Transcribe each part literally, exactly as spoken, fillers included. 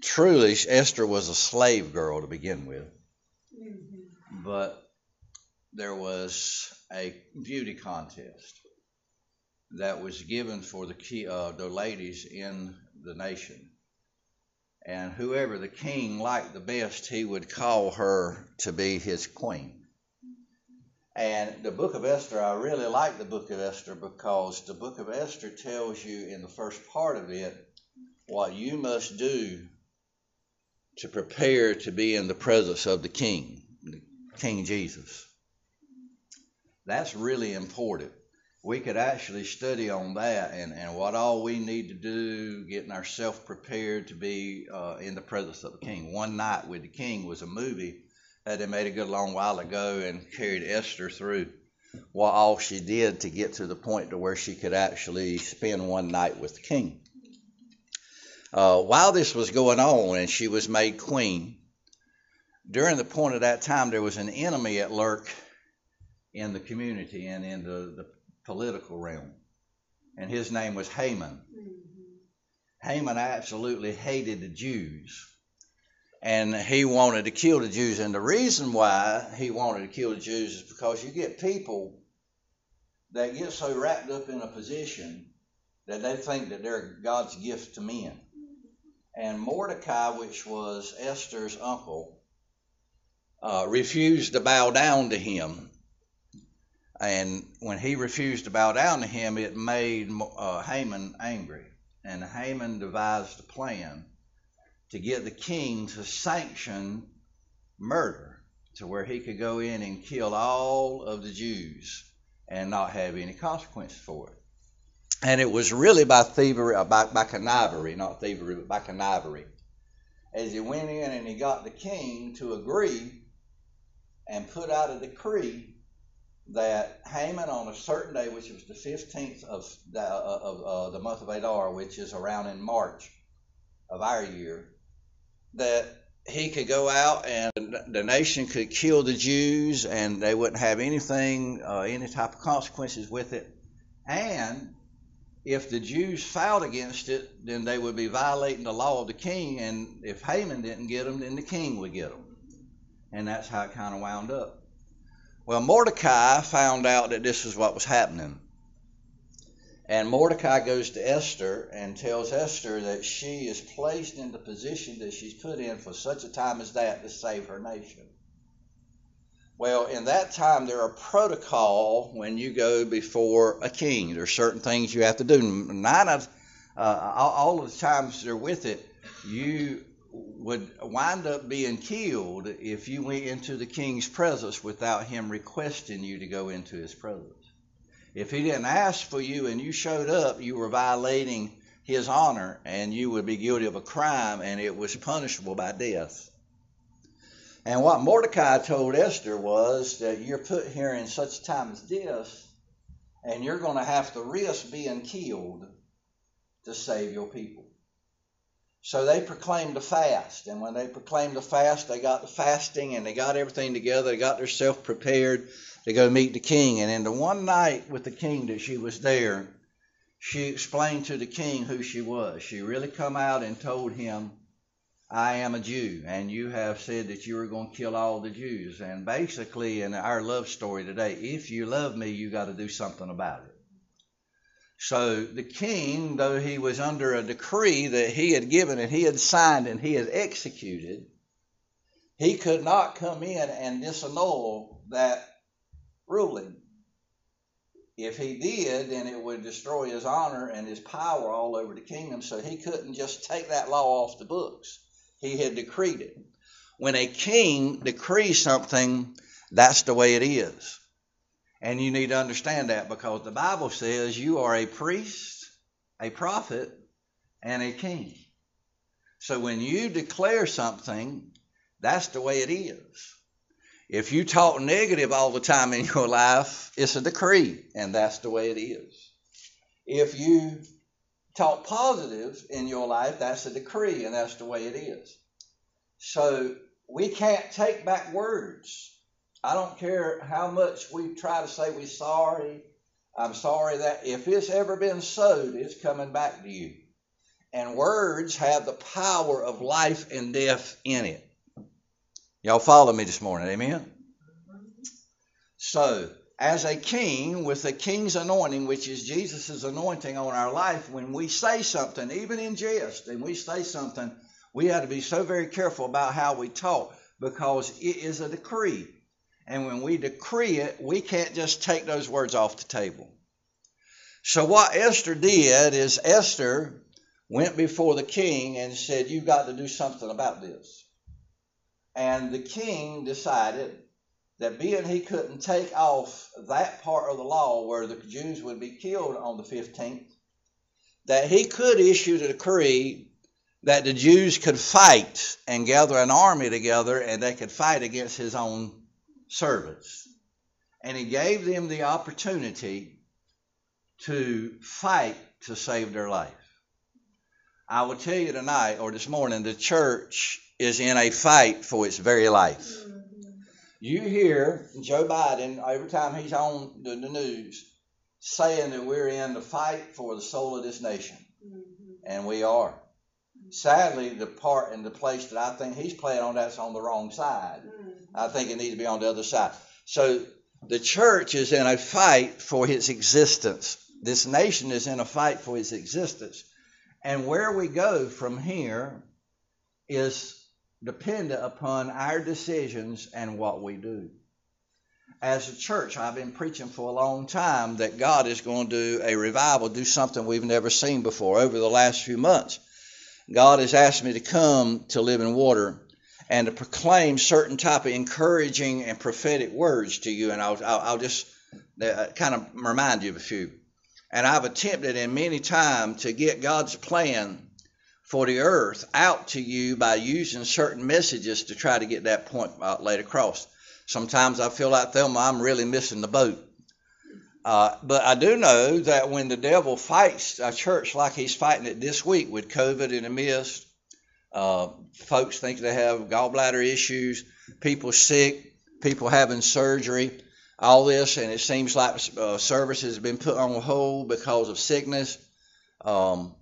truly Esther was a slave girl to begin with, mm-hmm. but there was a beauty contest that was given for the, key, uh, the ladies in the nation. And whoever the king liked the best, he would call her to be his queen. And the book of Esther, I really like the book of Esther because the book of Esther tells you in the first part of it what you must do to prepare to be in the presence of the king, King Jesus. That's really important. We could actually study on that and, and what all we need to do, getting ourselves prepared to be uh, in the presence of the king. One Night with the King was a movie that they made a good long while ago and carried Esther through what all she did to get to the point to where she could actually spend one night with the king. Uh, while this was going on and she was made queen, during the point of that time there was an enemy at lurk in the community and in the, the political realm, and his name was Haman. Mm-hmm. Haman absolutely hated the Jews, and he wanted to kill the Jews, and the reason why he wanted to kill the Jews is because you get people that get so wrapped up in a position that they think that they're God's gift to men. And Mordecai, which was Esther's uncle, uh, refused to bow down to him. And when he refused to bow down to him, it made uh, Haman angry. And Haman devised a plan to get the king to sanction murder to where he could go in and kill all of the Jews and not have any consequence for it. And it was really by thievery, by, by connivery, not thievery, but by connivery. As he went in and he got the king to agree and put out a decree that Haman on a certain day, which was the fifteenth of the, of uh, the month of Adar, which is around in March of our year, that he could go out and the nation could kill the Jews and they wouldn't have anything, uh, any type of consequences with it. And if the Jews filed against it, then they would be violating the law of the king. And if Haman didn't get them, then the king would get them. And that's how it kind of wound up. Well, Mordecai found out that this was what was happening. And Mordecai goes to Esther and tells Esther that she is placed in the position that she's put in for such a time as that to save her nation. Well, in that time, there are protocol when you go before a king. There are certain things you have to do. Nine of, uh, all of the times they're with it, you would wind up being killed if you went into the king's presence without him requesting you to go into his presence. If he didn't ask for you and you showed up, you were violating his honor and you would be guilty of a crime, and it was punishable by death. And what Mordecai told Esther was that you're put here in such time as this, and you're going to have to risk being killed to save your people. So they proclaimed a fast, and when they proclaimed a fast, they got the fasting, and they got everything together. They got themselves prepared to go meet the king. And in the one night with the king that she was there, she explained to the king who she was. She really come out and told him, I am a Jew, and you have said that you were going to kill all the Jews. And basically, in our love story today, if you love me, you got to do something about it. So the king, though he was under a decree that he had given and he had signed and he had executed, he could not come in and disannul that ruling. If he did, then it would destroy his honor and his power all over the kingdom, so he couldn't just take that law off the books. He had decreed it. When a king decrees something, that's the way it is. And you need to understand that, because the Bible says you are a priest, a prophet, and a king. So when you declare something, that's the way it is. If you talk negative all the time in your life, it's a decree, and that's the way it is. If you talk positive in your life, that's a decree, and that's the way it is. So we can't take back words. I don't care how much we try to say we're sorry. I'm sorry that if it's ever been sowed, it's coming back to you. and words have the power of life and death in it. Y'all follow me this morning, amen? So, as a king, with the king's anointing, which is Jesus' anointing on our life, when we say something, even in jest, and we say something, we have to be so very careful about how we talk, because it is a decree. And when we decree it, we can't just take those words off the table. So what Esther did is Esther went before the king and said, you've got to do something about this. And the king decided that being he couldn't take off that part of the law where the Jews would be killed on the fifteenth, that he could issue the decree that the Jews could fight and gather an army together and they could fight against his own servants. And he gave them the opportunity to fight to save their life. I will tell you tonight or this morning, the church is in a fight for its very life. You hear Joe Biden, every time he's on the news, saying that we're in the fight for the soul of this nation. And we are. Sadly, the part and the place that I think he's playing on, that's on the wrong side. I think it needs to be on the other side. So the church is in a fight for its existence. This nation is in a fight for its existence. And where we go from here is dependent upon our decisions and what we do. As a church, I've been preaching for a long time that God is going to do a revival, do something we've never seen before. Over the last few months, God has asked me to come to Living Water and to proclaim certain type of encouraging and prophetic words to you. And I'll, I'll, I'll just kind of remind you of a few. And I've attempted in many times to get God's plan for the earth out to you by using certain messages to try to get that point laid across. Sometimes I feel like, Thelma, I'm really missing the boat. Uh, but I do know that when the devil fights a church like he's fighting it this week with COVID in the midst, uh, folks think they have gallbladder issues, people sick, people having surgery, all this, and it seems like uh, services have been put on hold because of sickness. Um,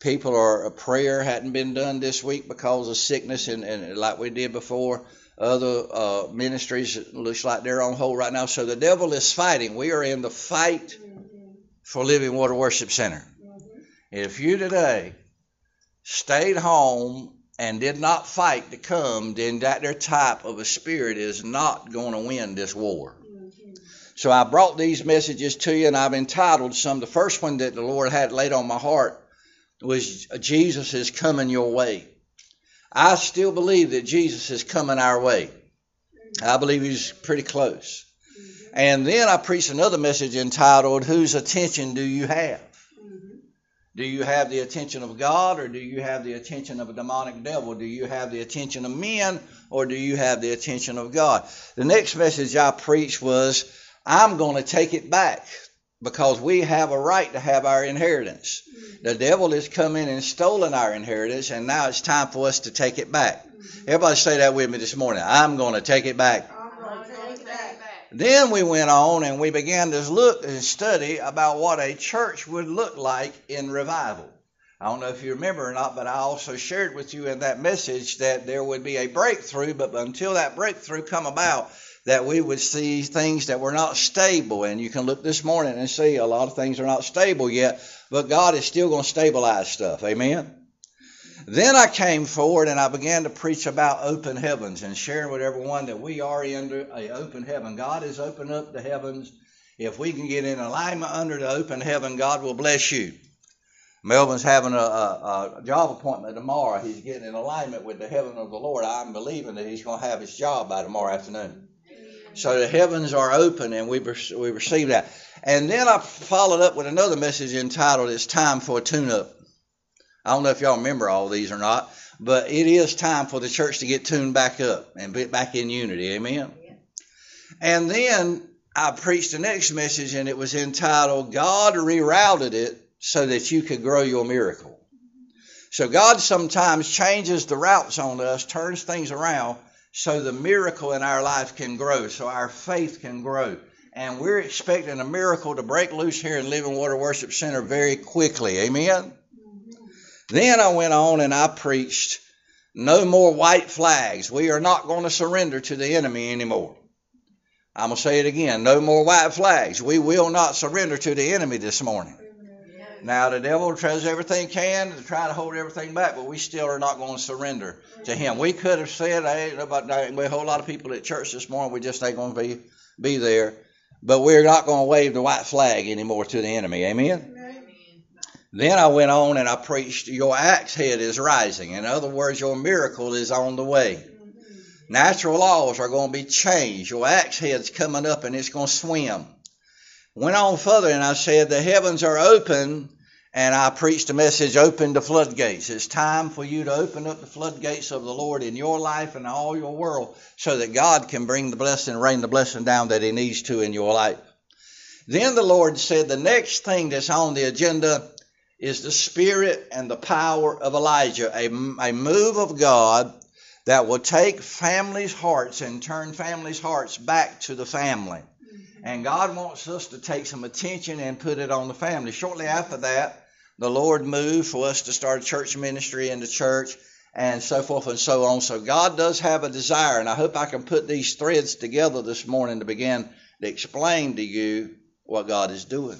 people are, a prayer hadn't been done this week because of sickness, and, and like we did before. Other uh, ministries, it looks like they're on hold right now. So the devil is fighting. We are in the fight for Living Water Worship Center. If you today stayed home and did not fight to come, then that their type of a spirit is not going to win this war. So I brought these messages to you, and I've entitled some. The first one that the Lord had laid on my heart was Jesus is coming your way. I still believe that Jesus is coming our way. I believe he's pretty close. And then I preached another message entitled, Whose Attention Do You Have? Do you have the attention of God, or do you have the attention of a demonic devil? Do you have the attention of men, or do you have the attention of God? The next message I preached was, I'm going to take it back, because we have a right to have our inheritance. The devil has come in and stolen our inheritance, and now it's time for us to take it back. Everybody say that with me this morning. I'm going to take it back. I'm going to take it back. Then we went on and we began to look and study about what a church would look like in revival. I don't know if you remember or not, but I also shared with you in that message that there would be a breakthrough, but until that breakthrough come about, that we would see things that were not stable. And you can look this morning and see a lot of things are not stable yet, but God is still going to stabilize stuff. Amen? Then I came forward and I began to preach about open heavens and sharing with everyone that we are under an open heaven. God has opened up the heavens. If we can get in alignment under the open heaven, God will bless you. Melvin's having a, a, a job appointment tomorrow. He's getting in alignment with the heaven of the Lord. I'm believing that he's going to have his job by tomorrow afternoon. So the heavens are open, and we we receive that. And then I followed up with another message entitled, It's Time for a Tune-Up. I don't know if y'all remember all these or not, but it is time for the church to get tuned back up and get back in unity. Amen? Yeah. And then I preached the next message, and it was entitled, God Rerouted It So That You Could Grow Your Miracle. So God sometimes changes the routes on us, turns things around, so the miracle in our life can grow, so our faith can grow. And we're expecting a miracle to break loose here in Living Water Worship Center very quickly. Amen? Mm-hmm. Then I went on and I preached, no more white flags. We are not going to surrender to the enemy anymore. I'm going to say it again. No more white flags. We will not surrender to the enemy this morning. Now, the devil tries everything can to try to hold everything back, but we still are not going to surrender to him. We could have said, I ain't about a whole lot of people at church this morning, we just ain't going to be, be there. But we're not going to wave the white flag anymore to the enemy. Amen? Amen? Then I went on and I preached, your axe head is rising. In other words, your miracle is on the way. Natural laws are going to be changed. Your axe head's coming up and it's going to swim. Went on further and I said, the heavens are open. And I preached a message, open the floodgates. It's time for you to open up the floodgates of the Lord in your life and all your world so that God can bring the blessing, rain the blessing down that he needs to in your life. Then the Lord said the next thing that's on the agenda is the spirit and the power of Elijah, a, a move of God that will take families' hearts and turn families' hearts back to the family. And God wants us to take some attention and put it on the family. Shortly after that, the Lord moved for us to start a church ministry in the church and so forth and so on. So God does have a desire, and I hope I can put these threads together this morning to begin to explain to you what God is doing.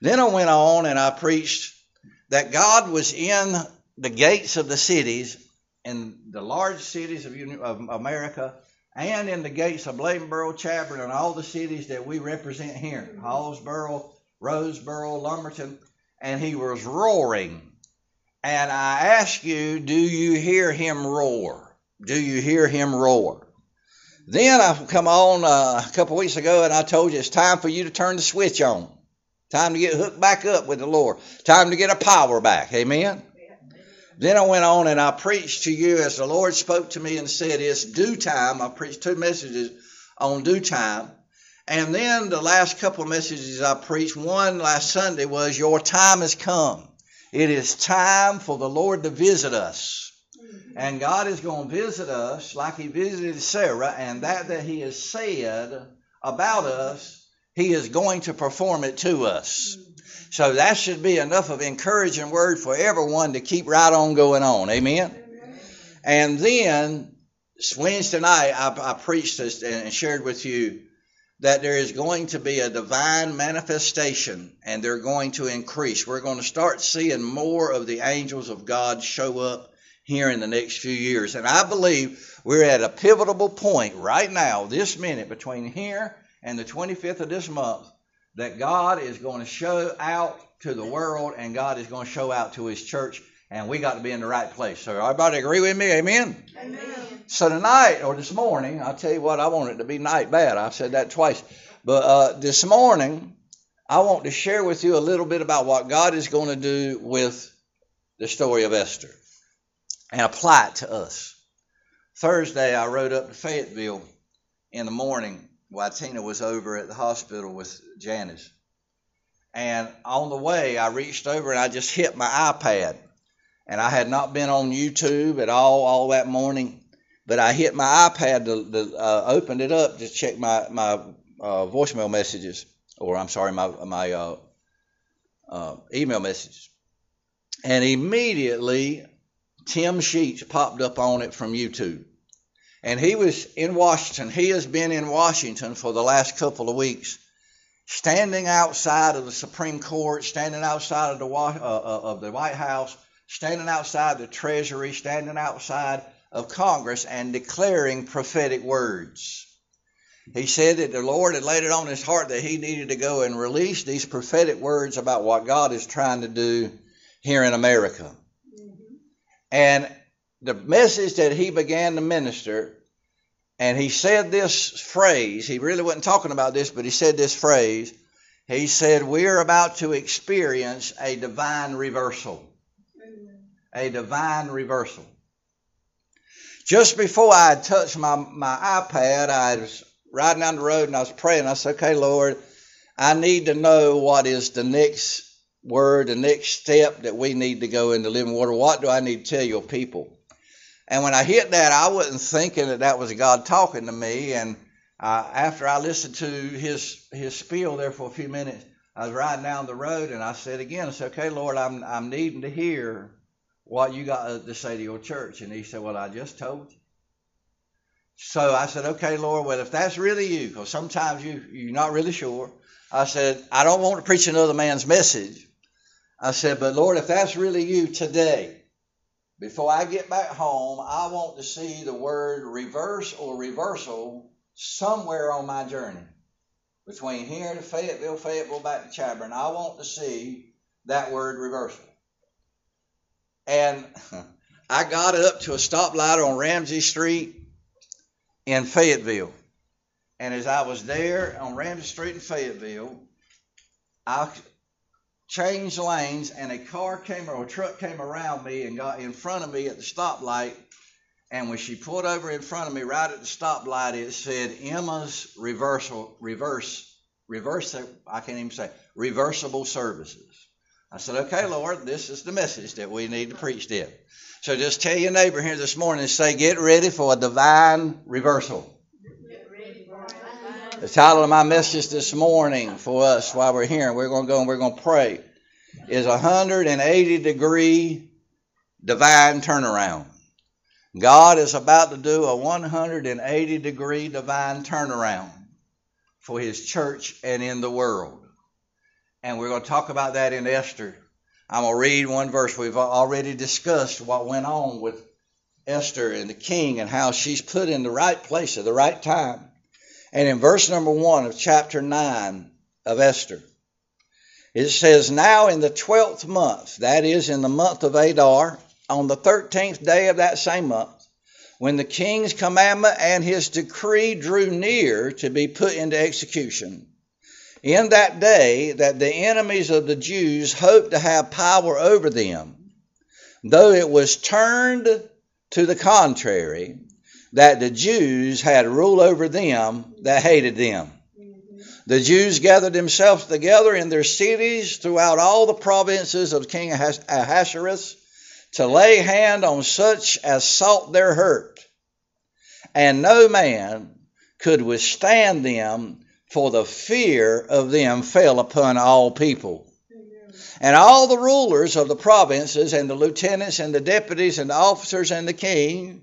Then I went on and I preached that God was in the gates of the cities, in the large cities of America, and in the gates of Bladenboro, Chabron, and all the cities that we represent here, Hallsboro, Roseboro, Lumberton. And he was roaring. And I ask you, do you hear him roar? Do you hear him roar? Then I come on uh, a couple weeks ago and I told you it's time for you to turn the switch on. Time to get hooked back up with the Lord. Time to get our power back. Amen? Yeah. Then I went on and I preached to you as the Lord spoke to me and said, it's due time. I preached two messages on due time. And then the last couple of messages I preached, one last Sunday was, your time has come. It is time for the Lord to visit us. And God is going to visit us like he visited Sarah, and that that he has said about us, he is going to perform it to us. So that should be enough of encouraging word for everyone to keep right on going on. Amen? And then Wednesday night I, I preached this and shared with you that there is going to be a divine manifestation and they're going to increase. We're going to start seeing more of the angels of God show up here in the next few years. And I believe we're at a pivotal point right now, this minute, between here and the twenty-fifth of this month, that God is going to show out to the world and God is going to show out to his church. And we got to be in the right place. So everybody agree with me? Amen? Amen. So tonight or this morning, I'll tell you what, I want it to be night bad. I've said that twice. But uh, this morning, I want to share with you a little bit about what God is going to do with the story of Esther and apply it to us. Thursday, I rode up to Fayetteville in the morning while Tina was over at the hospital with Janice. And on the way, I reached over and I just hit my iPad. And I had not been on YouTube at all all that morning, but I hit my iPad, to, to, uh, opened it up to check my my uh, voicemail messages, or I'm sorry, my my uh, uh, email messages, and immediately Tim Sheets popped up on it from YouTube, and he was in Washington. He has been in Washington for the last couple of weeks, standing outside of the Supreme Court, standing outside of the uh, of the White House, standing outside the Treasury, standing outside of Congress and declaring prophetic words. He said that the Lord had laid it on his heart that he needed to go and release these prophetic words about what God is trying to do here in America. Mm-hmm. And the message that he began to minister, and he said this phrase, he really wasn't talking about this, but he said this phrase, he said, we're about to experience a divine reversal. A divine reversal. Just before I had touched my, my iPad, I was riding down the road and I was praying. I said, okay, Lord, I need to know what is the next word, the next step that we need to go into living water. What do I need to tell your people? And when I hit that, I wasn't thinking that that was God talking to me. And uh, after I listened to his, his spiel there for a few minutes, I was riding down the road and I said again, I said, okay, Lord, I'm, I'm needing to hear what you got to say to your church? And he said, well, I just told you. So I said, okay, Lord, well, if that's really you, because sometimes you, you're not really sure. I said, I don't want to preach another man's message. I said, but Lord, if that's really you today, before I get back home, I want to see the word reverse or reversal somewhere on my journey. Between here to Fayetteville, Fayetteville back to Chabron, I want to see that word reversal. And I got up to a stoplight on Ramsey Street in Fayetteville. And as I was there on Ramsey Street in Fayetteville, I changed lanes and a car came or a truck came around me and got in front of me at the stoplight. And when she pulled over in front of me right at the stoplight, it said Emma's reversal, reverse, reverse, I can't even say, reversible services. I said, okay, Lord, this is the message that we need to preach then. So just tell your neighbor here this morning, say, get ready for a divine reversal. The title of my message this morning for us while we're here, and we're going to go and we're going to pray, is one hundred eighty degree divine turnaround. God is about to do a one hundred eighty degree divine turnaround for his church and in the world. And we're going to talk about that in Esther. I'm going to read one verse. We've already discussed what went on with Esther and the king and how she's put in the right place at the right time. And in verse number one of chapter nine of Esther, it says, now in the twelfth month, that is in the month of Adar, on the thirteenth day of that same month, when the king's commandment and his decree drew near to be put into execution, in that day that the enemies of the Jews hoped to have power over them, though it was turned to the contrary, that the Jews had rule over them that hated them. Mm-hmm. The Jews gathered themselves together in their cities throughout all the provinces of King Ahasuerus to lay hand on such as sought their hurt. And no man could withstand them, for the fear of them fell upon all people. And all the rulers of the provinces and the lieutenants and the deputies and the officers and the king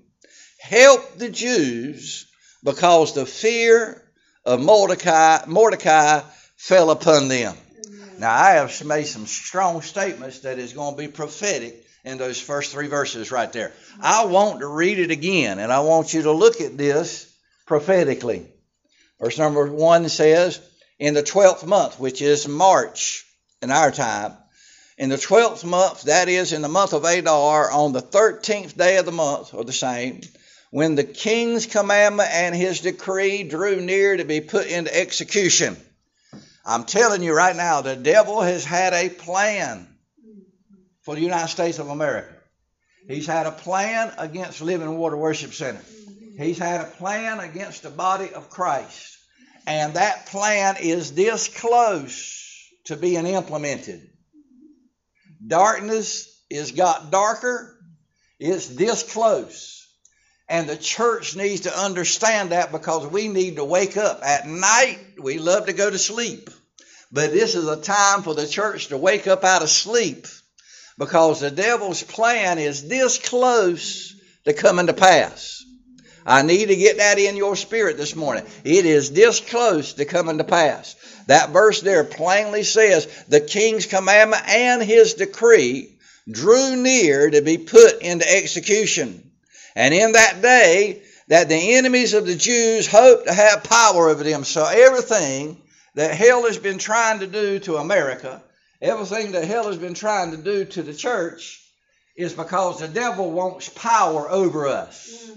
helped the Jews, because the fear of Mordecai, Mordecai fell upon them. Amen. Now, I have made some strong statements that is going to be prophetic in those first three verses right there. I want to read it again, and I want you to look at this prophetically. Verse number one says, in the twelfth month, which is March in our time, in the twelfth month, that is in the month of Adar, on the thirteenth day of the month, or the same, when the king's commandment and his decree drew near to be put into execution. I'm telling you right now, the devil has had a plan for the United States of America. He's had a plan against Living Water Worship Center. He's had a plan against the body of Christ. And that plan is this close to being implemented. Darkness has got darker. It's this close. And the church needs to understand that, because we need to wake up. At night, we love to go to sleep. But this is a time for the church to wake up out of sleep, because the devil's plan is this close to coming to pass. I need to get that in your spirit this morning. It is this close to coming to pass. That verse there plainly says, the king's commandment and his decree drew near to be put into execution. And in that day that the enemies of the Jews hoped to have power over them. So everything that hell has been trying to do to America, everything that hell has been trying to do to the church, is because the devil wants power over us.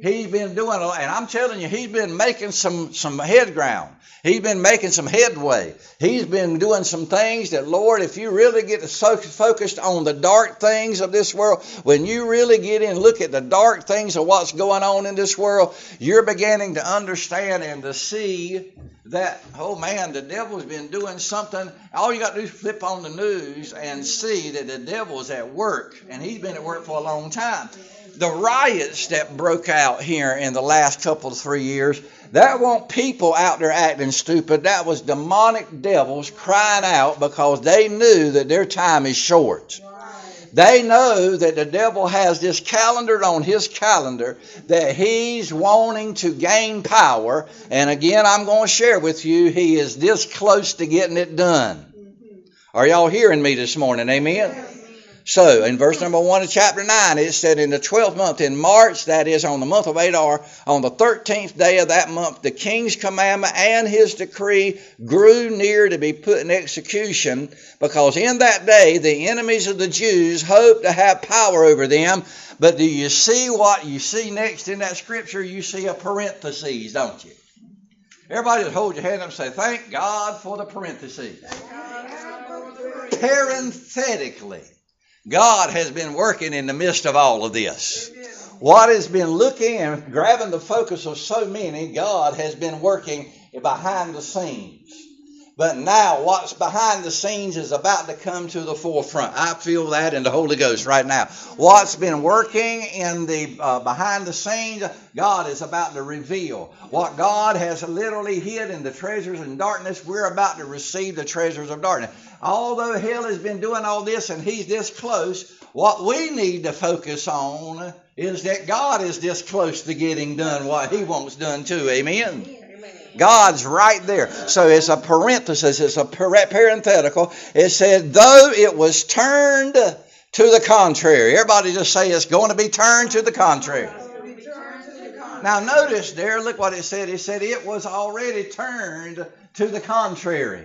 He's been doing, and I'm telling you, he's been making some, some head ground. He's been making some headway. He's been doing some things that, Lord, if you really get so focused on the dark things of this world, when you really get in, look at the dark things of what's going on in this world, you're beginning to understand and to see that, oh man, the devil's been doing something. All you got to do is flip on the news and see that the devil's at work, and he's been at work for a long time. The riots that broke out here in the last couple of three years, that weren't people out there acting stupid. That was demonic devils crying out because they knew that their time is short. they know that the devil has this calendared on his calendar that he's wanting to gain power. And again, I'm going to share with you, he is this close to getting it done. Are y'all hearing me this morning? Amen? So, in verse number one of chapter nine, it said, in the twelfth month, in March, that is on the month of Adar, on the thirteenth day of that month, the king's commandment and his decree grew near to be put in execution, because in that day the enemies of the Jews hoped to have power over them. But do you see what you see next in that scripture? You see a parenthesis, don't you? Everybody just hold your hand up and say, thank God for the parentheses. Parenthetically, God has been working in the midst of all of this. What has been looking and grabbing the focus of so many, God has been working behind the scenes. But now what's behind the scenes is about to come to the forefront. I feel that in the Holy Ghost right now. What's been working in the uh, behind the scenes, God is about to reveal. What God has literally hid in the treasures of darkness, we're about to receive the treasures of darkness. Although hell has been doing all this and he's this close, what we need to focus on is that God is this close to getting done what he wants done too. Amen? Amen. God's right there. So it's a parenthesis. It's a parenthetical. It said, though it was turned to the contrary. Everybody just say it's going to be turned to the contrary. Now notice there, look what it said. It said it was already turned to the contrary.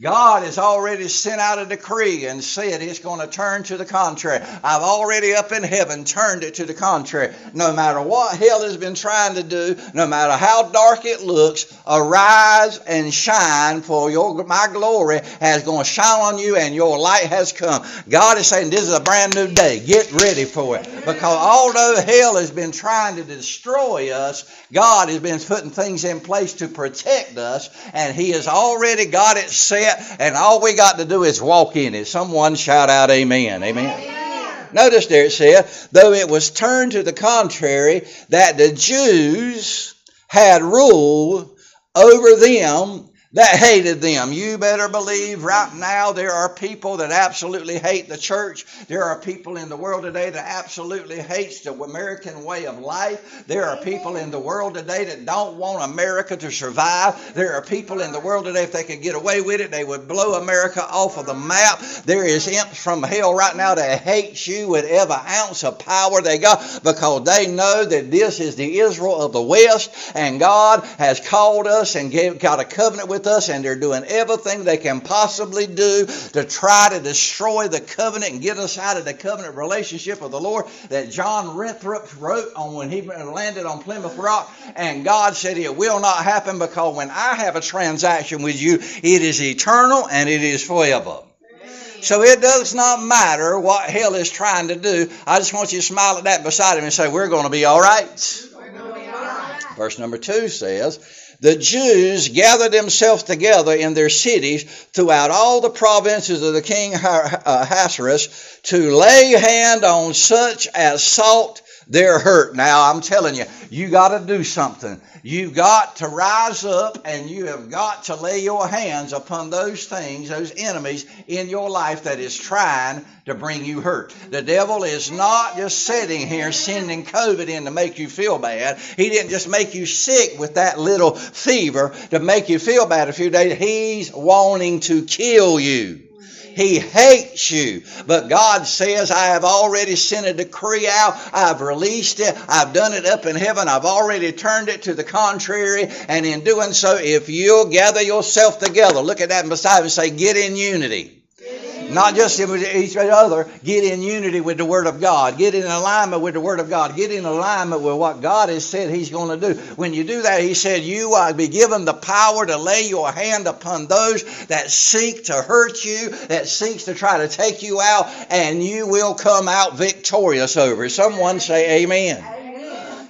God has already sent out a decree and said it's going to turn to the contrary. I've already up in heaven turned it to the contrary. No matter what hell has been trying to do, no matter how dark it looks, arise and shine, for your my glory has going to shine on you and your light has come. God is saying this is a brand new day. Get ready for it. Because although hell has been trying to destroy us, God has been putting things in place to protect us, and he has already got it set. And all we got to do is walk in it. Someone shout out amen. Amen. Amen. Notice there it said, though it was turned to the contrary, that the Jews had rule over them that hated them. You better believe right now there are people that absolutely hate the church. There are people in the world today that absolutely hates the American way of life. There are people in the world today that don't want America to survive. There are people in the world today, if they could get away with it, they would blow America off of the map. There is imps from hell right now that hates you with every ounce of power they got, because they know that this is the Israel of the West, and God has called us and gave, got a covenant with us, and they're doing everything they can possibly do to try to destroy the covenant and get us out of the covenant relationship of the Lord that John Winthrop wrote on when he landed on Plymouth Rock. And God said it will not happen, because when I have a transaction with you, it is eternal and it is forever. So it does not matter what hell is trying to do. I just want you to smile at that beside him and say, we're going to be all right. We're going to be all right. Verse number two says, the Jews gathered themselves together in their cities throughout all the provinces of the king Ahasuerus to lay hand on such as sought their hurt. Now, I'm telling you, you got to do something. You got to rise up, and you have got to lay your hands upon those things, those enemies in your life that is trying to bring you hurt. The devil is not just sitting here sending COVID in to make you feel bad. He didn't just make you sick with that little fever to make you feel bad a few days. He's wanting to kill you. He hates you. But God says, I have already sent a decree out. I've released it. I've done it up in heaven. I've already turned it to the contrary. And in doing so, if you'll gather yourself together, look at that beside and say, get in unity. Not just with each other, get in unity with the Word of God. Get in alignment with the Word of God. Get in alignment with what God has said he's going to do. When you do that, he said, you will be given the power to lay your hand upon those that seek to hurt you, that seeks to try to take you out, and you will come out victorious over it. Someone say amen. Amen.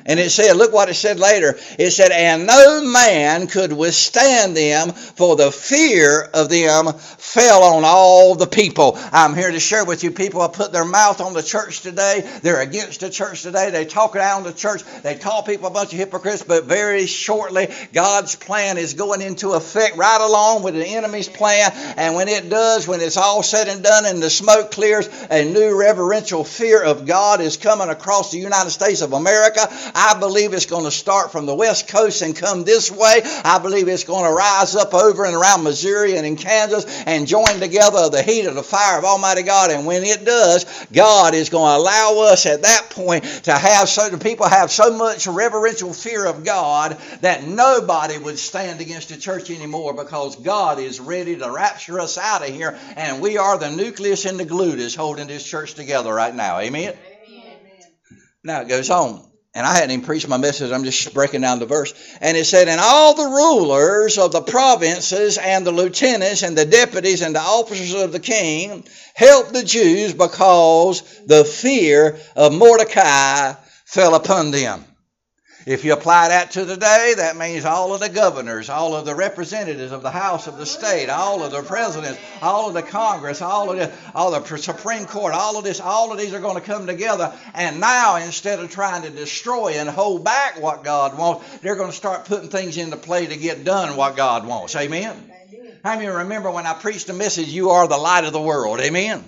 And it said, look what it said later. It said, and no man could withstand them, for the fear of them fell on all the people. I'm here to share with you, people have put their mouth on the church today. They're against the church today. They talk down the church. They call people a bunch of hypocrites. But very shortly, God's plan is going into effect right along with the enemy's plan. And when it does, when it's all said and done and the smoke clears, a new reverential fear of God is coming across the United States of America. I believe it's going to start from the West Coast and come this way. I believe it's going to rise up over and around Missouri and in Kansas and join together the heat of the fire of Almighty God. And when it does, God is going to allow us at that point to have so the people have so much reverential fear of God that nobody would stand against the church anymore, because God is ready to rapture us out of here, and we are the nucleus and the glue that's holding this church together right now. Amen? Amen. Now it goes on. And I hadn't even preached my message. I'm just breaking down the verse. And it said, and all the rulers of the provinces and the lieutenants and the deputies and the officers of the king helped the Jews, because the fear of Mordecai fell upon them. If you apply that to today, that means all of the governors, all of the representatives of the House of the State, all of the presidents, all of the Congress, all of the, all of the Supreme Court, all of this, all of these are going to come together. And now, instead of trying to destroy and hold back what God wants, they're going to start putting things into play to get done what God wants. Amen? How many remember when I preached the message, you are the light of the world? Amen?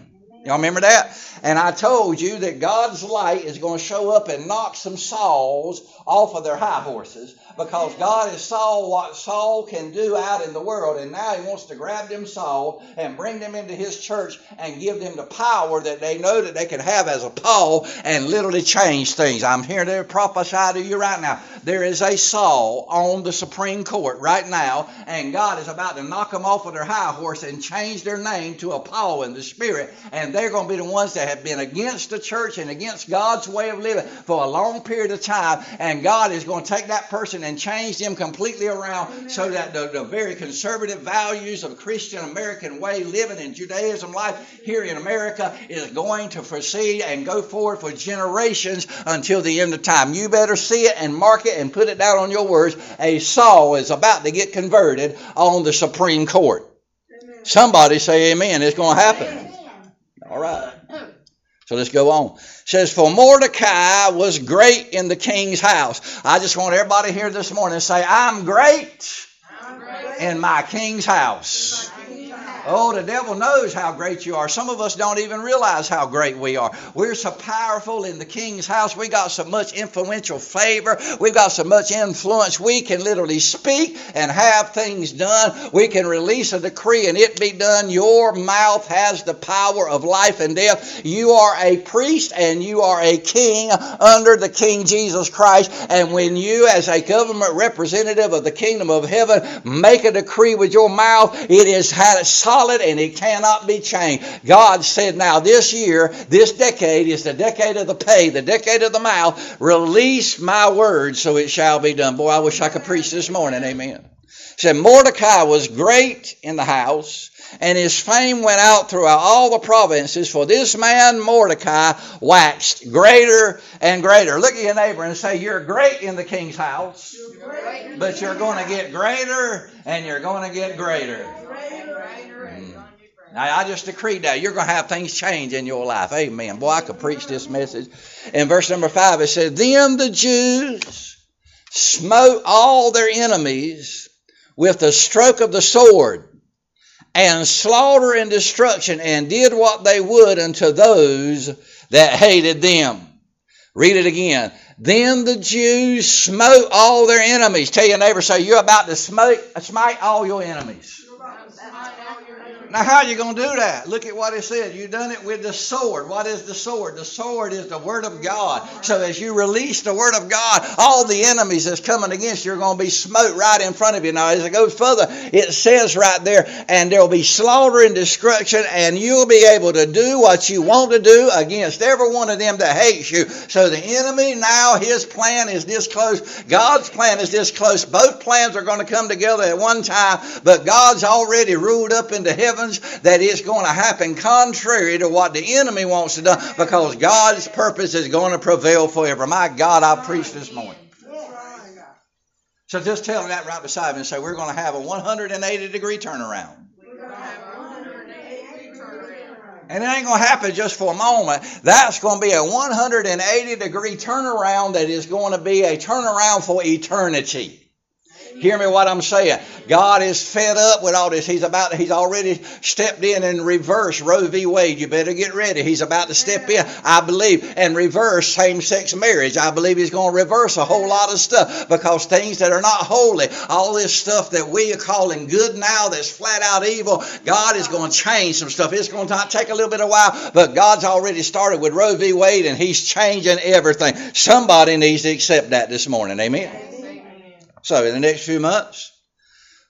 Y'all remember that? And I told you that God's light is going to show up and knock some Sauls off of their high horses, because God has saw what Saul can do out in the world, and now he wants to grab them Saul and bring them into his church and give them the power that they know that they can have as a Paul and literally change things. I'm here to prophesy to you right now. There is a Saul on the Supreme Court right now, and God is about to knock them off of their high horse and change their name to a Paul in the Spirit, and they're going to be the ones that have been against the church and against God's way of living for a long period of time. And God is going to take that person and change them completely around. Amen. So that the, the very conservative values of Christian American way living and Judaism life here in America is going to proceed and go forward for generations until the end of time. You better see it and mark it and put it down on your words. A Saul is about to get converted on the Supreme Court. Amen. Somebody say amen. It's going to happen. Amen. All right. So let's go on. It says, for Mordecai was great in the king's house. I just want everybody here this morning to say, I'm great, I'm great in my king's house. Oh, the devil knows how great you are. Some of us don't even realize how great we are. We're so powerful in the king's house. We got so much influential favor. We've got so much influence. We can literally speak and have things done. We can release a decree and it be done. Your mouth has the power of life and death. You are a priest and you are a king under the King Jesus Christ. And when you, as a government representative of the kingdom of heaven, make a decree with your mouth, it is had a solid and it cannot be changed. God said, now this year, this decade is the decade of the pay, the decade of the mouth. Release my word so it shall be done. Boy, I wish I could preach this morning. Amen. It said, Mordecai was great in the house, and his fame went out throughout all the provinces, for this man Mordecai waxed greater and greater. Look at your neighbor and say, you're great in the king's house, you're but you're going to get greater and you're going to get greater. Now, I just decreed that you're going to have things change in your life. Amen. Boy, I could preach this message. In verse number five, it said, then the Jews smote all their enemies with the stroke of the sword, and slaughter and destruction, and did what they would unto those that hated them. Read it again. Then the Jews smote all their enemies. Tell your neighbor, say, you're about to smote, smite all your enemies. Now, how are you going to do that? Look at what it said. You done it with the sword. What is the sword? The sword is the word of God. So as you release the word of God, all the enemies that's coming against you are going to be smote right in front of you. Now, as it goes further, it says right there, and there will be slaughter and destruction, and you'll be able to do what you want to do against every one of them that hates you. So the enemy, now his plan is this close. God's plan is this close. Both plans are going to come together at one time, but God's already ruled up into heaven happens, that it's going to happen contrary to what the enemy wants to do, because God's purpose is going to prevail forever. My God, I preached this morning. So just tell them that right beside me and say, we're going to have a one hundred eighty degree turnaround. And it ain't going to happen just for a moment. That's going to be a one hundred eighty degree turnaround that is going to be a turnaround for eternity. Hear me what I'm saying. God is fed up with all this. He's about. He's already stepped in and reversed Roe v. Wade. You better get ready. He's about to step in, I believe, and reverse same-sex marriage. I believe he's going to reverse a whole lot of stuff, because things that are not holy, all this stuff that we are calling good now that's flat-out evil, God is going to change some stuff. It's going to take a little bit of a while, but God's already started with Roe v. Wade, and he's changing everything. Somebody needs to accept that this morning. Amen. So in the next few months,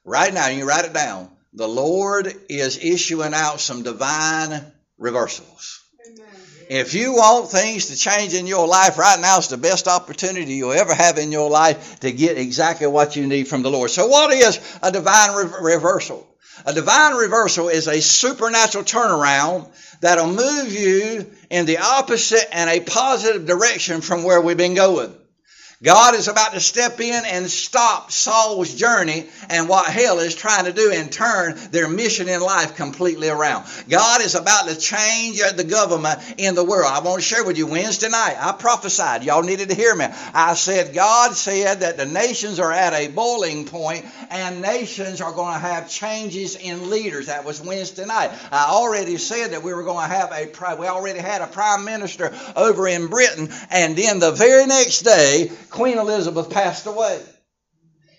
right now, you write it down, the Lord is issuing out some divine reversals. Amen. If you want things to change in your life, right now is the best opportunity you'll ever have in your life to get exactly what you need from the Lord. So what is a divine re- reversal? A divine reversal is a supernatural turnaround that'll move you in the opposite and a positive direction from where we've been going. God is about to step in and stop Saul's journey and what hell is trying to do, and turn their mission in life completely around. God is about to change the government in the world. I want to share with you Wednesday night. I prophesied. Y'all needed to hear me. I said, God said that the nations are at a boiling point, and nations are going to have changes in leaders. That was Wednesday night. I already said that we were going to have a, we already had a prime minister over in Britain, and then the very next day, Queen Elizabeth passed away.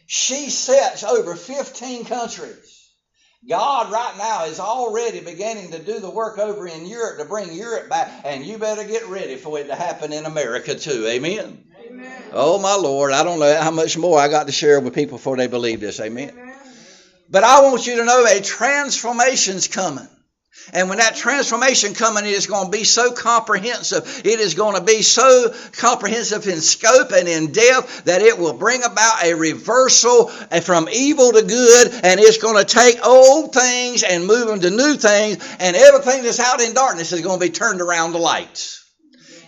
She sets over fifteen countries. God right now is already beginning to do the work over in Europe to bring Europe back. And you better get ready for it to happen in America too. Amen. Amen. Oh, my Lord. I don't know how much more I got to share with people before they believe this. Amen. Amen. But I want you to know a transformation's coming. And when that transformation coming, it is going to be so comprehensive. It is going to be so comprehensive in scope and in depth that it will bring about a reversal from evil to good. And it's going to take old things and move them to new things. And everything that's out in darkness is going to be turned around to light.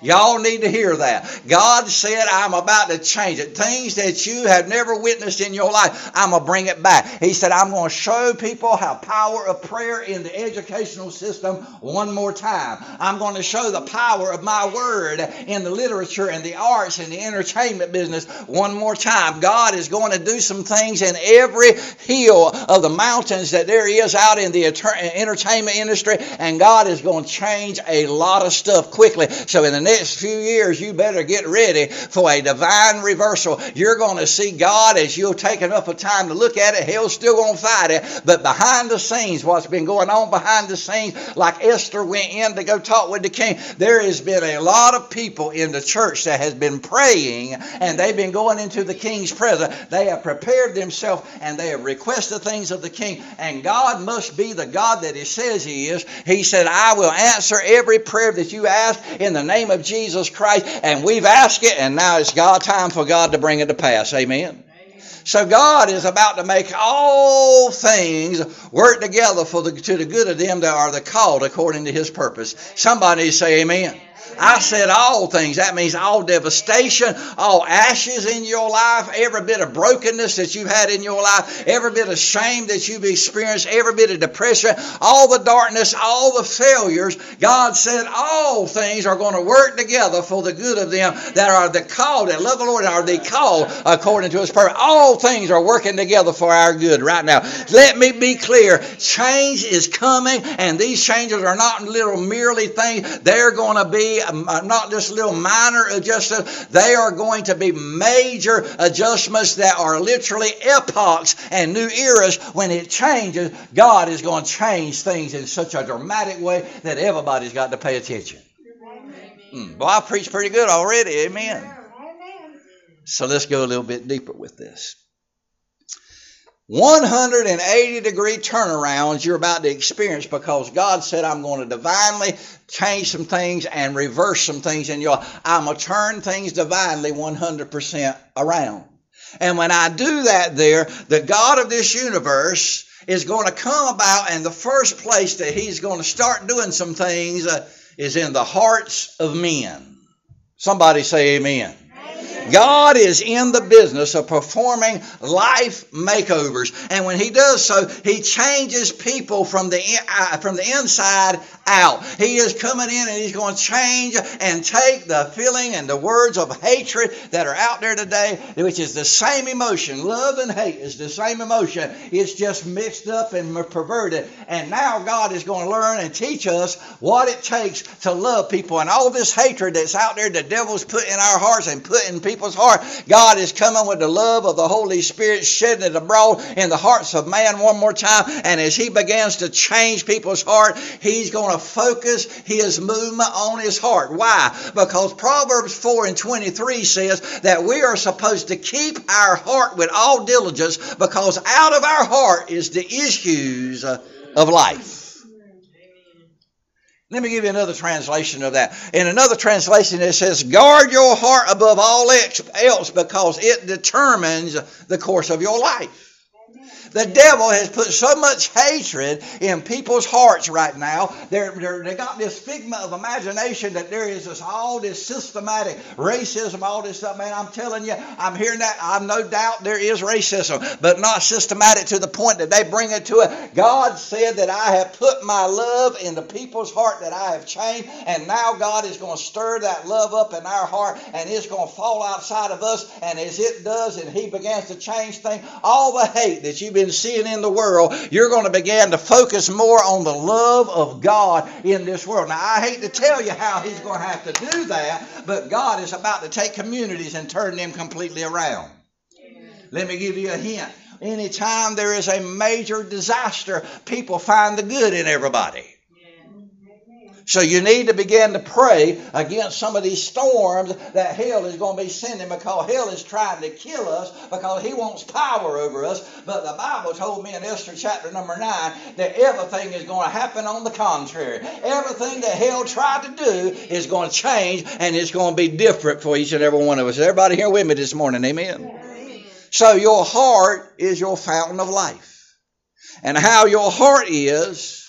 Y'all need to hear that. God said, I'm about to change it. Things that you have never witnessed in your life, I'm going to bring it back. He said, I'm going to show people how power of prayer in the educational system one more time. I'm going to show the power of my word in the literature and the arts and the entertainment business one more time. God is going to do some things in every hill of the mountains that there is out in the entertainment industry, and God is going to change a lot of stuff quickly. So in the next few years, you better get ready for a divine reversal. You're going to see God as you'll take enough of time to look at it. Hell's still going to fight it. But behind the scenes, what's been going on behind the scenes, like Esther went in to go talk with the king, there has been a lot of people in the church that has been praying, and they've been going into the king's presence. They have prepared themselves, and they have requested things of the king. And God must be the God that he says he is. He said, I will answer every prayer that you ask in the name of of Jesus Christ, and we've asked it, and now it's God time for God to bring it to pass. Amen. Amen. So God is about to make all things work together for the to the good of them that are the called according to his purpose. Somebody say amen. Amen. I said all things. That means all devastation, all ashes in your life, every bit of brokenness that you've had in your life, every bit of shame that you've experienced, every bit of depression, all the darkness, all the failures. God said all things are going to work together for the good of them that are the called, that love the Lord, and are the called according to his purpose. All things are working together for our good right now. Let me be clear. Change is coming, and these changes are not little merely things. They're going to be not just little minor adjustments. They are going to be major adjustments that are literally epochs and new eras. When it changes, God is going to change things in such a dramatic way that everybody's got to pay attention. Mm. Well, I preached pretty good already. Amen. So let's go a little bit deeper with this. one hundred eighty degree turnarounds you're about to experience, because God said, I'm going to divinely change some things and reverse some things in your life. I'm going to turn things divinely one hundred percent around. And when I do that there, the God of this universe is going to come about, and the first place that he's going to start doing some things uh, is in the hearts of men. Somebody say amen. Amen. God is in the business of performing life makeovers, and when he does so, he changes people from the in, from the inside out. He is coming in and he's going to change and take the feeling and the words of hatred that are out there today, which is the same emotion. Love and hate is the same emotion. It's just mixed up and perverted. And now God is going to learn and teach us what it takes to love people. And all this hatred that's out there, the devil's put in our hearts and put in people's heart, God is coming with the love of the Holy Spirit, shedding it abroad in the hearts of man one more time. And as he begins to change people's heart, he's going to focus his movement on his heart. Why? Because Proverbs four and twenty-three says that we are supposed to keep our heart with all diligence, because out of our heart is the issues of life. Let me give you another translation of that. In another translation, it says, guard your heart above all else, because it determines the course of your life. The devil has put so much hatred in people's hearts right now. They're, they're, they got this figment of imagination that there is this, all this systematic racism, all this stuff. Man, I'm telling you, I'm hearing that. I'm no doubt there is racism, but not systematic to the point that they bring it to it. God said that I have put my love in the people's heart that I have changed, and now God is going to stir that love up in our heart, and it's going to fall outside of us. And as it does, and he begins to change things, all the hate that you've been seeing in the world, you're going to begin to focus more on the love of God in this world. Now, I hate to tell you how he's going to have to do that, but God is about to take communities and turn them completely around. Amen. Let me give you a hint. Anytime there is a major disaster, people find the good in everybody. So you need to begin to pray against some of these storms that hell is going to be sending, because hell is trying to kill us because he wants power over us. But the Bible told me in Esther chapter number nine that everything is going to happen on the contrary. Everything that hell tried to do is going to change, and it's going to be different for each and every one of us. Everybody here with me this morning, amen? Amen. So your heart is your fountain of life. And how your heart is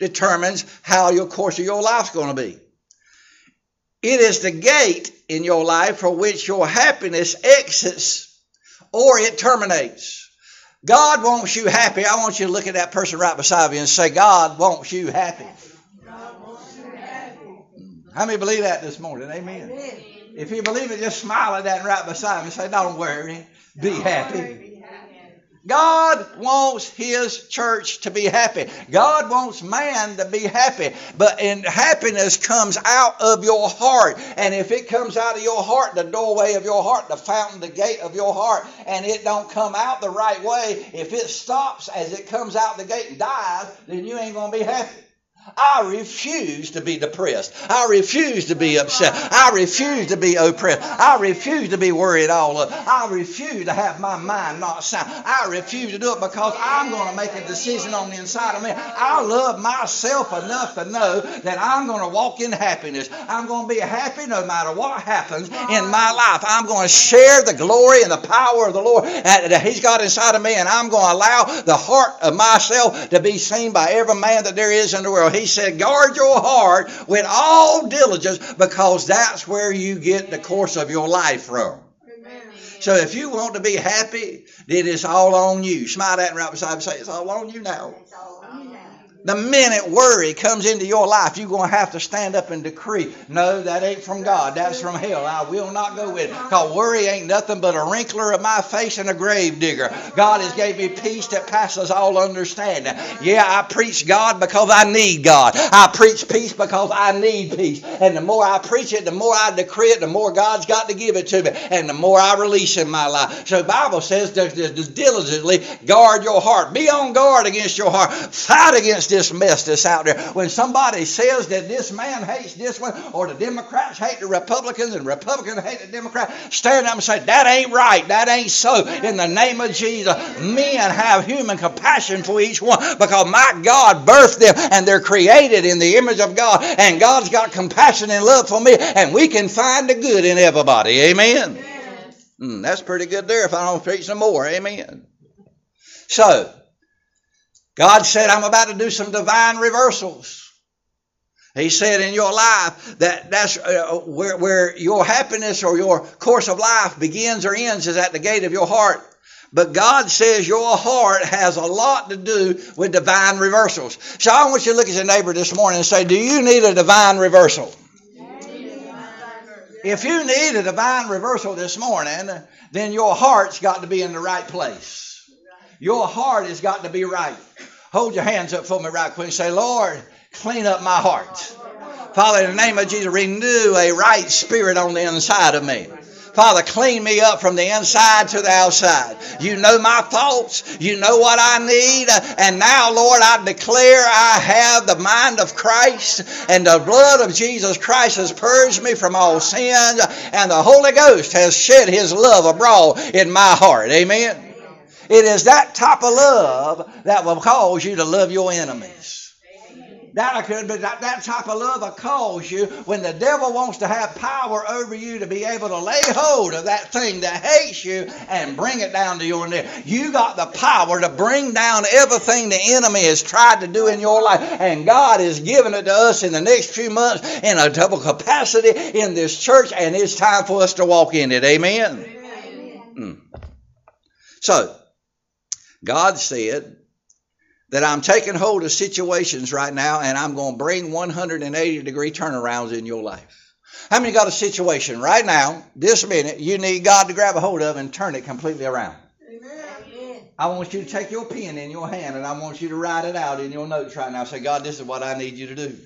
determines how your course of your life's going to be. It is the gate in your life for which your happiness exits or it terminates. God wants you happy. I want you to look at that person right beside you and say, God wants you happy. God wants you happy. How many believe that this morning? Amen. Amen. If you believe it, just smile at that right beside me and say, don't worry, be don't happy. Worry. God wants his church to be happy. God wants man to be happy. But in happiness comes out of your heart. And if it comes out of your heart, the doorway of your heart, the fountain, the gate of your heart, and it don't come out the right way, if it stops as it comes out the gate and dies, then you ain't going to be happy. I refuse to be depressed. I refuse to be upset. I refuse to be oppressed. I refuse to be worried all up. I refuse to have my mind not sound. I refuse to do it, because I'm going to make a decision on the inside of me. I love myself enough to know that I'm going to walk in happiness. I'm going to be happy no matter what happens in my life. I'm going to share the glory and the power of the Lord that he's got inside of me, and I'm going to allow the heart of myself to be seen by every man that there is in the world. He said, guard your heart with all diligence, because that's where you get the course of your life from. Amen. So if you want to be happy, then it's all on you. Smile at him right beside him and say, it's all on you now. It's all on you now. The minute worry comes into your life, you're going to have to stand up and decree, no, that ain't from God. That's from hell. I will not go with it. Because worry ain't nothing but a wrinkler of my face and a grave digger. God has gave me peace that passes all understanding. Yeah, I preach God because I need God. I preach peace because I need peace. And the more I preach it, the more I decree it, the more God's got to give it to me. And the more I release in my life. So the Bible says to diligently guard your heart. Be on guard against your heart. Fight against this. This mess that's out there. When somebody says that this man hates this one, or the Democrats hate the Republicans and Republicans hate the Democrats, stand up and say, that ain't right. That ain't so. In the name of Jesus, men have human compassion for each one, because my God birthed them and they're created in the image of God, and God's got compassion and love for me, and we can find the good in everybody. Amen. Amen. Mm, that's pretty good there if I don't preach no more. Amen. So, God said, I'm about to do some divine reversals. He said in your life that that's uh, where, where your happiness or your course of life begins or ends is at the gate of your heart. But God says your heart has a lot to do with divine reversals. So I want you to look at your neighbor this morning and say, do you need a divine reversal? If you need a divine reversal this morning, then your heart's got to be in the right place. Your heart has got to be right. Hold your hands up for me right quick and say, Lord, clean up my heart. Father, in the name of Jesus, renew a right spirit on the inside of me. Father, clean me up from the inside to the outside. You know my thoughts. You know what I need. And now, Lord, I declare I have the mind of Christ, and the blood of Jesus Christ has purged me from all sin, and the Holy Ghost has shed his love abroad in my heart. Amen. Amen. It is that type of love that will cause you to love your enemies. That, that, that type of love will cause you, when the devil wants to have power over you, to be able to lay hold of that thing that hates you and bring it down to your knee. You got the power to bring down everything the enemy has tried to do in your life. And God is giving it to us in the next few months in a double capacity in this church. And it's time for us to walk in it. Amen? Amen. Mm. So, God said that I'm taking hold of situations right now, and I'm going to bring one hundred eighty degree turnarounds in your life. How many got a situation right now, this minute, you need God to grab a hold of and turn it completely around? Amen. I want you to take your pen in your hand, and I want you to write it out in your notes right now. Say, God, this is what I need you to do.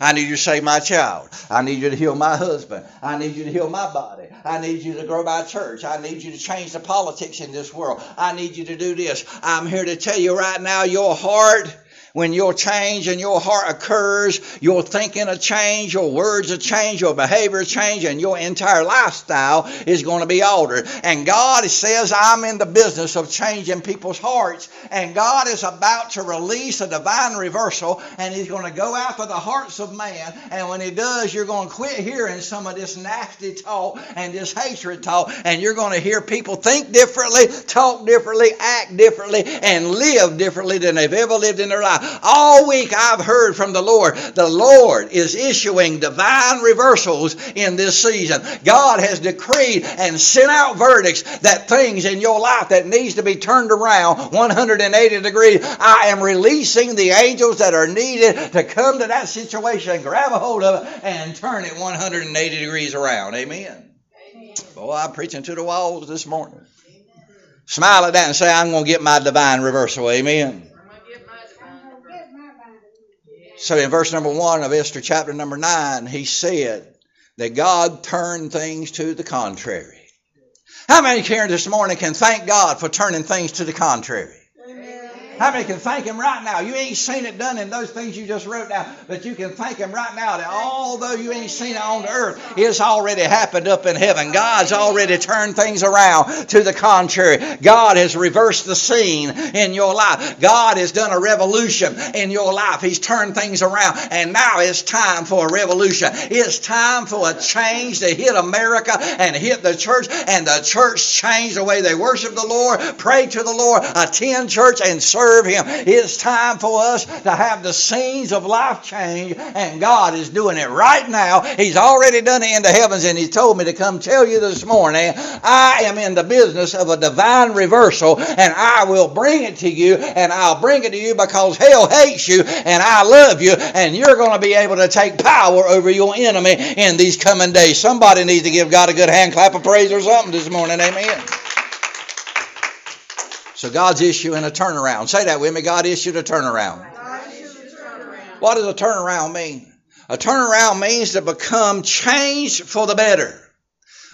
I need you to save my child. I need you to heal my husband. I need you to heal my body. I need you to grow my church. I need you to change the politics in this world. I need you to do this. I'm here to tell you right now, your heart, when your change in your heart occurs, your thinking will change, your words will change, your behavior will change, and your entire lifestyle is going to be altered. And God says, I'm in the business of changing people's hearts. And God is about to release a divine reversal, and he's going to go after the hearts of man. And when he does, you're going to quit hearing some of this nasty talk and this hatred talk, and you're going to hear people think differently, talk differently, act differently, and live differently than they've ever lived in their life. All week I've heard from the Lord. The Lord is issuing divine reversals in this season. God has decreed and sent out verdicts that things in your life that needs to be turned around one hundred eighty degrees. I am releasing the angels that are needed to come to that situation, grab a hold of it, and turn it one hundred eighty degrees around. Amen. Amen. Boy, I'm preaching to the walls this morning. Amen. Smile at that and say, I'm going to get my divine reversal. Amen. So in verse number one of Esther chapter number nine, he said that God turned things to the contrary. How many here this morning can thank God for turning things to the contrary? Amen. How many can thank him right now? You ain't seen it done in those things you just wrote down, but you can thank him right now that although you ain't seen it on the earth, it's already happened up in heaven. God's already turned things around to the contrary. God has reversed the scene in your life. God has done a revolution in your life. He's turned things around, and now it's time for a revolution. It's time for a change to hit America and hit the church, and the church change the way they worship the Lord, pray to the Lord, attend church, and serve him. It's time for us to have the scenes of life change, and God is doing it right now. He's already done it in the heavens, and he told me to come tell you this morning, I am in the business of a divine reversal, and I will bring it to you, and I'll bring it to you because hell hates you, and I love you, and you're going to be able to take power over your enemy in these coming days. Somebody needs to give God a good hand clap of praise or something this morning. Amen. So God's issuing a turnaround. Say that with me. God issued a turnaround. God issued a turnaround. What does a turnaround mean? A turnaround means to become changed for the better.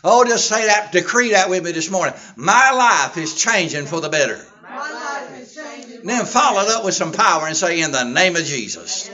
Oh, just say that, decree that with me this morning. My life is changing for the better. My life is changing. Then follow it up with some power and say, in the name of Jesus.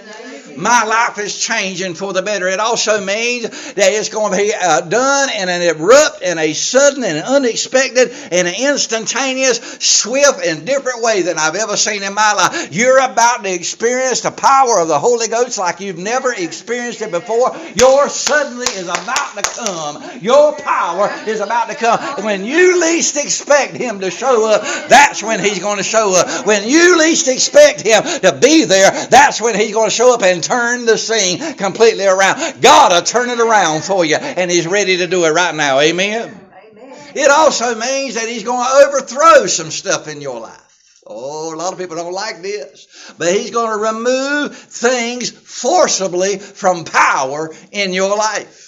My life is changing for the better. It also means that it's going to be uh, done in an abrupt and a sudden and unexpected and instantaneous, swift and different way than I've ever seen in my life. You're about to experience the power of the Holy Ghost like you've never experienced it before. Your suddenly is about to come. Your power is about to come. When you least expect Him to show up, that's when He's going to show up. When you least expect Him to be there, that's when He's going to show up and turn the scene completely around. God will turn it around for you, and He's ready to do it right now. Amen? Amen. It also means that He's going to overthrow some stuff in your life. Oh, a lot of people don't like this. But He's going to remove things forcibly from power in your life.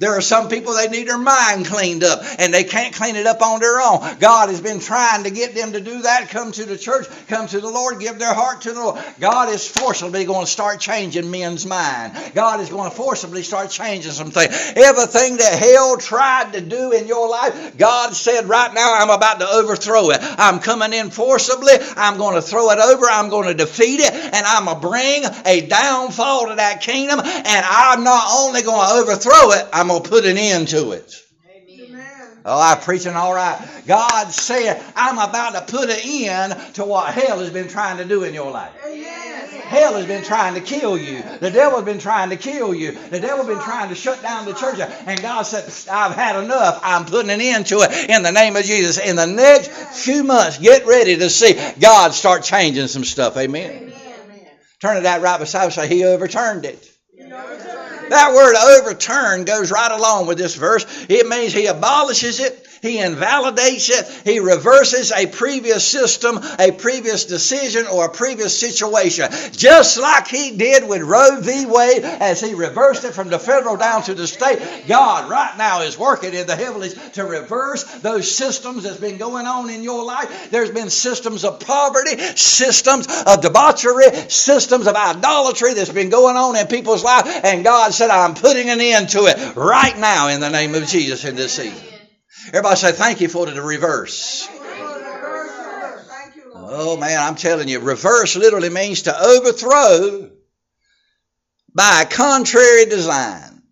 There are some people, they need their mind cleaned up, and they can't clean it up on their own. God has been trying to get them to do that, come to the church, come to the Lord, give their heart to the Lord. God is forcibly going to start changing men's mind. God is going to forcibly start changing some things. Everything that hell tried to do in your life, God said, right now, I'm about to overthrow it. I'm coming in forcibly. I'm going to throw it over. I'm going to defeat it, and I'm going to bring a downfall to that kingdom, and I'm not only going to overthrow it, I'm going to put an end to it. Amen. Oh, I'm preaching all right. God said, I'm about to put an end to what hell has been trying to do in your life. Amen. Hell has been trying to kill you. The devil has been trying to kill you. The devil has been trying to shut down the church. And God said, I've had enough. I'm putting an end to it in the name of Jesus. In the next few months, get ready to see God start changing some stuff. Amen. Amen. Turn to that right beside us. Say, He overturned it. He overturned. That word overturn goes right along with this verse. It means He abolishes it. He invalidates it. He reverses a previous system, a previous decision, or a previous situation. Just like He did with Roe v. Wade, as He reversed it from the federal down to the state, God right now is working in the heavens to reverse those systems that's been going on in your life. There's been systems of poverty, systems of debauchery, systems of idolatry that's been going on in people's lives, and God said, I'm putting an end to it right now in the name of Jesus in this season. Everybody say, thank you for the reverse. Oh man, I'm telling you, reverse literally means to overthrow by a contrary design.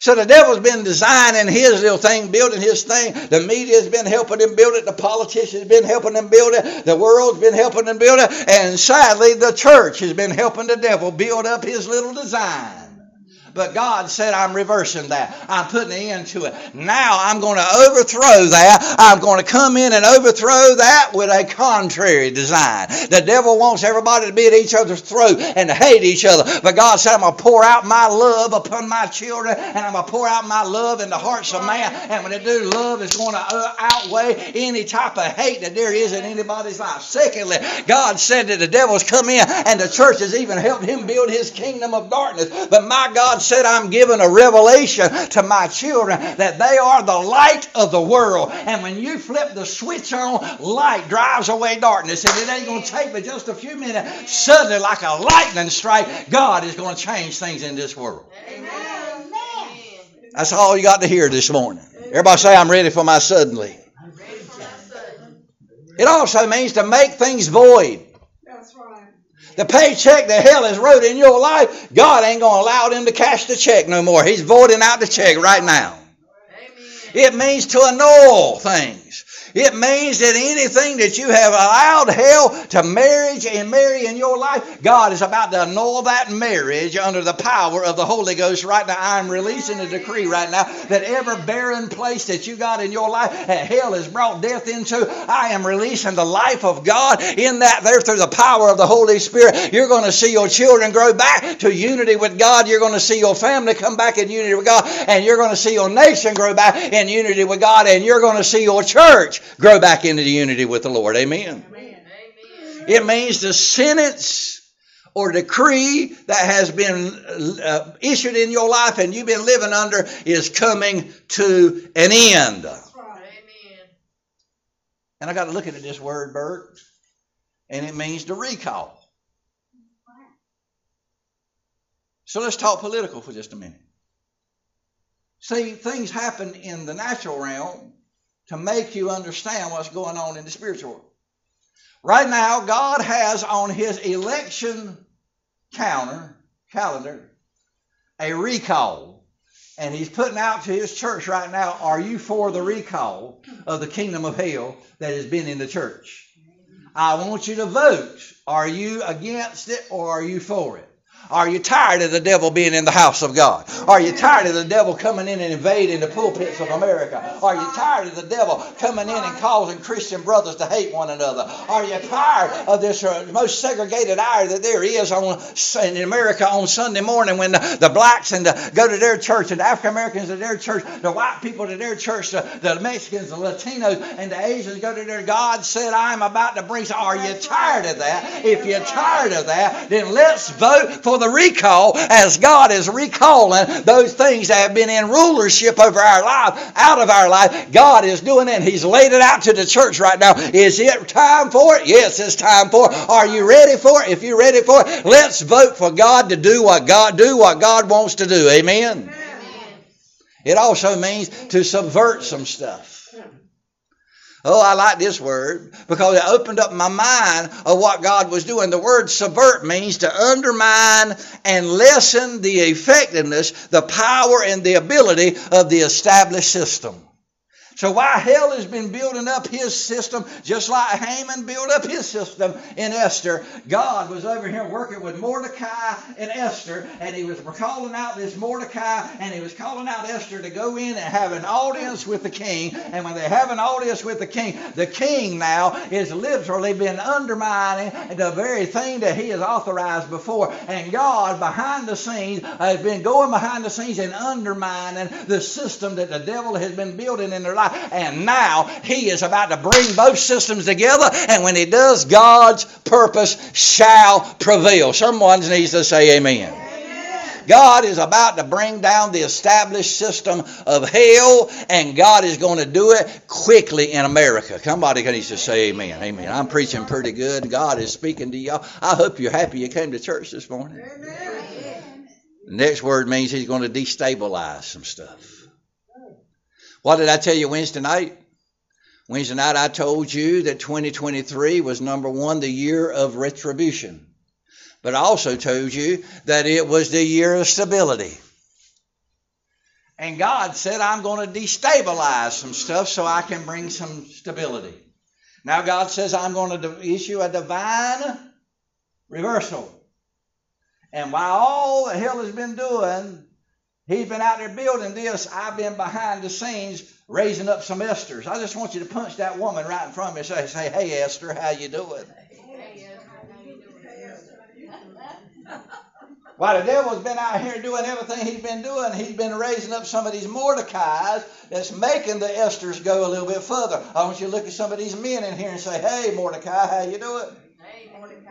So the devil's been designing his little thing, building his thing. The media's been helping him build it. The politicians been helping him build it. The world's been helping him build it. And sadly, the church has been helping the devil build up his little design. But God said, I'm reversing that. I'm putting an end to it. Now I'm going to overthrow that. I'm going to come in and overthrow that with a contrary design. The devil wants everybody to be at each other's throat and to hate each other. But God said, I'm going to pour out my love upon my children, and I'm going to pour out my love in the hearts of man. And when they do, love is going to outweigh any type of hate that there is in anybody's life. Secondly, God said that the devil's come in and the church has even helped him build his kingdom of darkness. But my God said, I'm giving a revelation to my children that they are the light of the world. And when you flip the switch on, light drives away darkness. And it ain't going to take but just a few minutes. Suddenly, like a lightning strike, God is going to change things in this world. Amen. That's all you got to hear this morning. Everybody say, I'm ready for my suddenly. It also means to make things void. That's right. The paycheck that hell has wrote in your life, God ain't going to allow them to cash the check no more. He's voiding out the check right now. It means to annul things. It means that anything that you have allowed hell to marriage and marry in your life, God is about to annul that marriage under the power of the Holy Ghost right now. I'm releasing a decree right now that every barren place that you got in your life that hell has brought death into, I am releasing the life of God in that there through the power of the Holy Spirit. You're going to see your children grow back to unity with God. You're going to see your family come back in unity with God. And you're going to see your nation grow back in unity with God. And you're going to see your church grow back into the unity with the Lord. Amen. Amen. It means the sentence or decree that has been uh, issued in your life and you've been living under is coming to an end. That's right. Amen. And I got to look at this word, Bert, and it means to recall. So let's talk political for just a minute. See, things happen in the natural realm to make you understand what's going on in the spiritual world. Right now, God has on His election counter calendar a recall, and he's putting out to his church right now, are you for the recall of the kingdom of hell that has been in the church? I want you to vote. Are you against it or are you for it? Are you tired of the devil being in the house of God? Are you tired of the devil coming in and invading the pulpits of America? Are you tired of the devil coming in and causing Christian brothers to hate one another? Are you tired of this uh, most segregated hour that there is on, in America on Sunday morning, when the, the blacks and the, go to their church, and the African Americans to their church, the white people to their church, the, the Mexicans, the Latinos, and the Asians go to their God said, I'm about to bring. Are you tired of that? If you're tired of that, then let's vote for the recall, as God is recalling those things that have been in rulership over our life, out of our life. God is doing it, and he's laid it out to the church right now. Is it time for it? Yes, it's time for it. Are you ready for it? If you're ready for it, let's vote for God to do what God do what God wants to do. Amen. Amen. It also means to subvert some stuff. Oh, I like this word because it opened up my mind of what God was doing. The word subvert means to undermine and lessen the effectiveness, the power, and the ability of the established system. So while hell has been building up his system, just like Haman built up his system in Esther, God was over here working with Mordecai and Esther, and he was calling out this Mordecai, and he was calling out Esther to go in and have an audience with the king. And when they have an audience with the king, the king now is literally been undermining the very thing that he has authorized before. And God, behind the scenes, has been going behind the scenes and undermining the system that the devil has been building in their life. And now he is about to bring both systems together, and when he does, God's purpose shall prevail. Someone needs to say amen. Amen. God is about to bring down the established system of hell, and God is going to do it quickly in America. Somebody needs to say amen. Amen. I'm preaching pretty good. God is speaking to y'all. I hope you're happy you came to church this morning. Amen. Next word means he's going to destabilize some stuff. What did I tell you Wednesday night? Wednesday night I told you that twenty twenty-three was, number one, the year of retribution. But I also told you that it was the year of stability. And God said, I'm going to destabilize some stuff so I can bring some stability. Now God says, I'm going to issue a divine reversal. And while all the hell has been doing, he's been out there building this, I've been behind the scenes raising up some Esthers. I just want you to punch that woman right in front of me and say, hey, Esther, how you doing? While the devil's been out here doing everything he's been doing, he's been raising up some of these Mordecais that's making the Esthers go a little bit further. I want you to look at some of these men in here and say, hey, Mordecai, how you doing? Hey, Mordecai.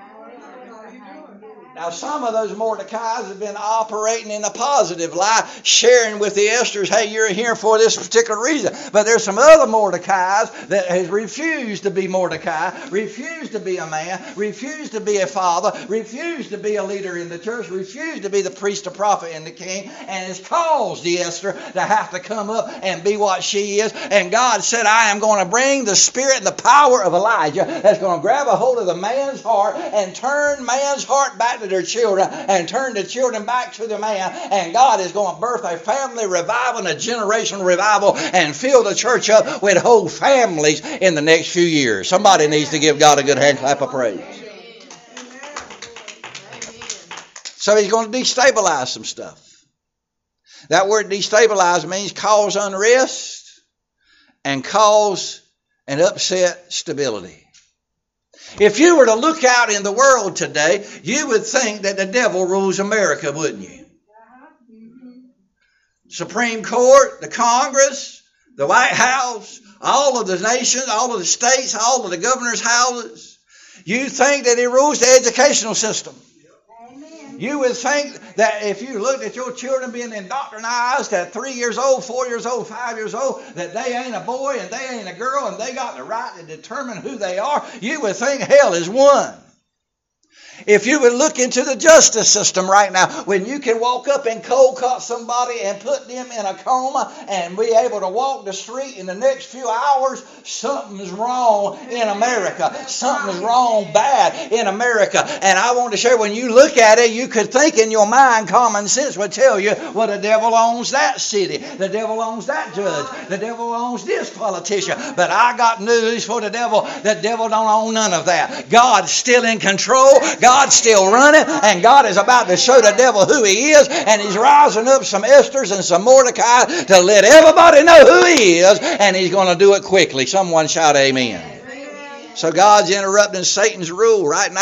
Now, some of those Mordecais have been operating in a positive light, sharing with the Esthers, hey, you're here for this particular reason. But there's some other Mordecais that has refused to be Mordecai, refused to be a man, refused to be a father, refused to be a leader in the church, refused to be the priest, the prophet, and the king, and has caused the Esther to have to come up and be what she is. And God said, I am going to bring the spirit and the power of Elijah that's going to grab a hold of the man's heart and turn man's heart back to their children and turn the children back to the man. And God is going to birth a family revival and a generational revival and fill the church up with whole families in the next few years. Somebody needs to give God a good hand clap of praise. So he's going to destabilize some stuff. That word destabilize means cause unrest and cause and upset stability. If you were to look out in the world today, you would think that the devil rules America, wouldn't you? Supreme Court, the Congress, the White House, all of the nations, all of the states, all of the governors' houses. You think that he rules the educational system. You would think that if you looked at your children being indoctrinated at three years old, four years old, five years old, that they ain't a boy and they ain't a girl and they got the right to determine who they are, you would think hell is won. If you would look into the justice system right now, when you can walk up and cold cut somebody and put them in a coma and be able to walk the street in the next few hours, something's wrong in America. Something's wrong bad in America. And I want to share, when you look at it, you could think in your mind, common sense would tell you, well, the devil owns that city. The devil owns that judge. The devil owns this politician. But I got news for the devil. The devil don't own none of that. God's still in control. God's still running, and God is about to show the devil who he is, and he's rising up some Esthers and some Mordecai to let everybody know who he is, and he's going to do it quickly. Someone shout amen. Amen. So God's interrupting Satan's rule right now.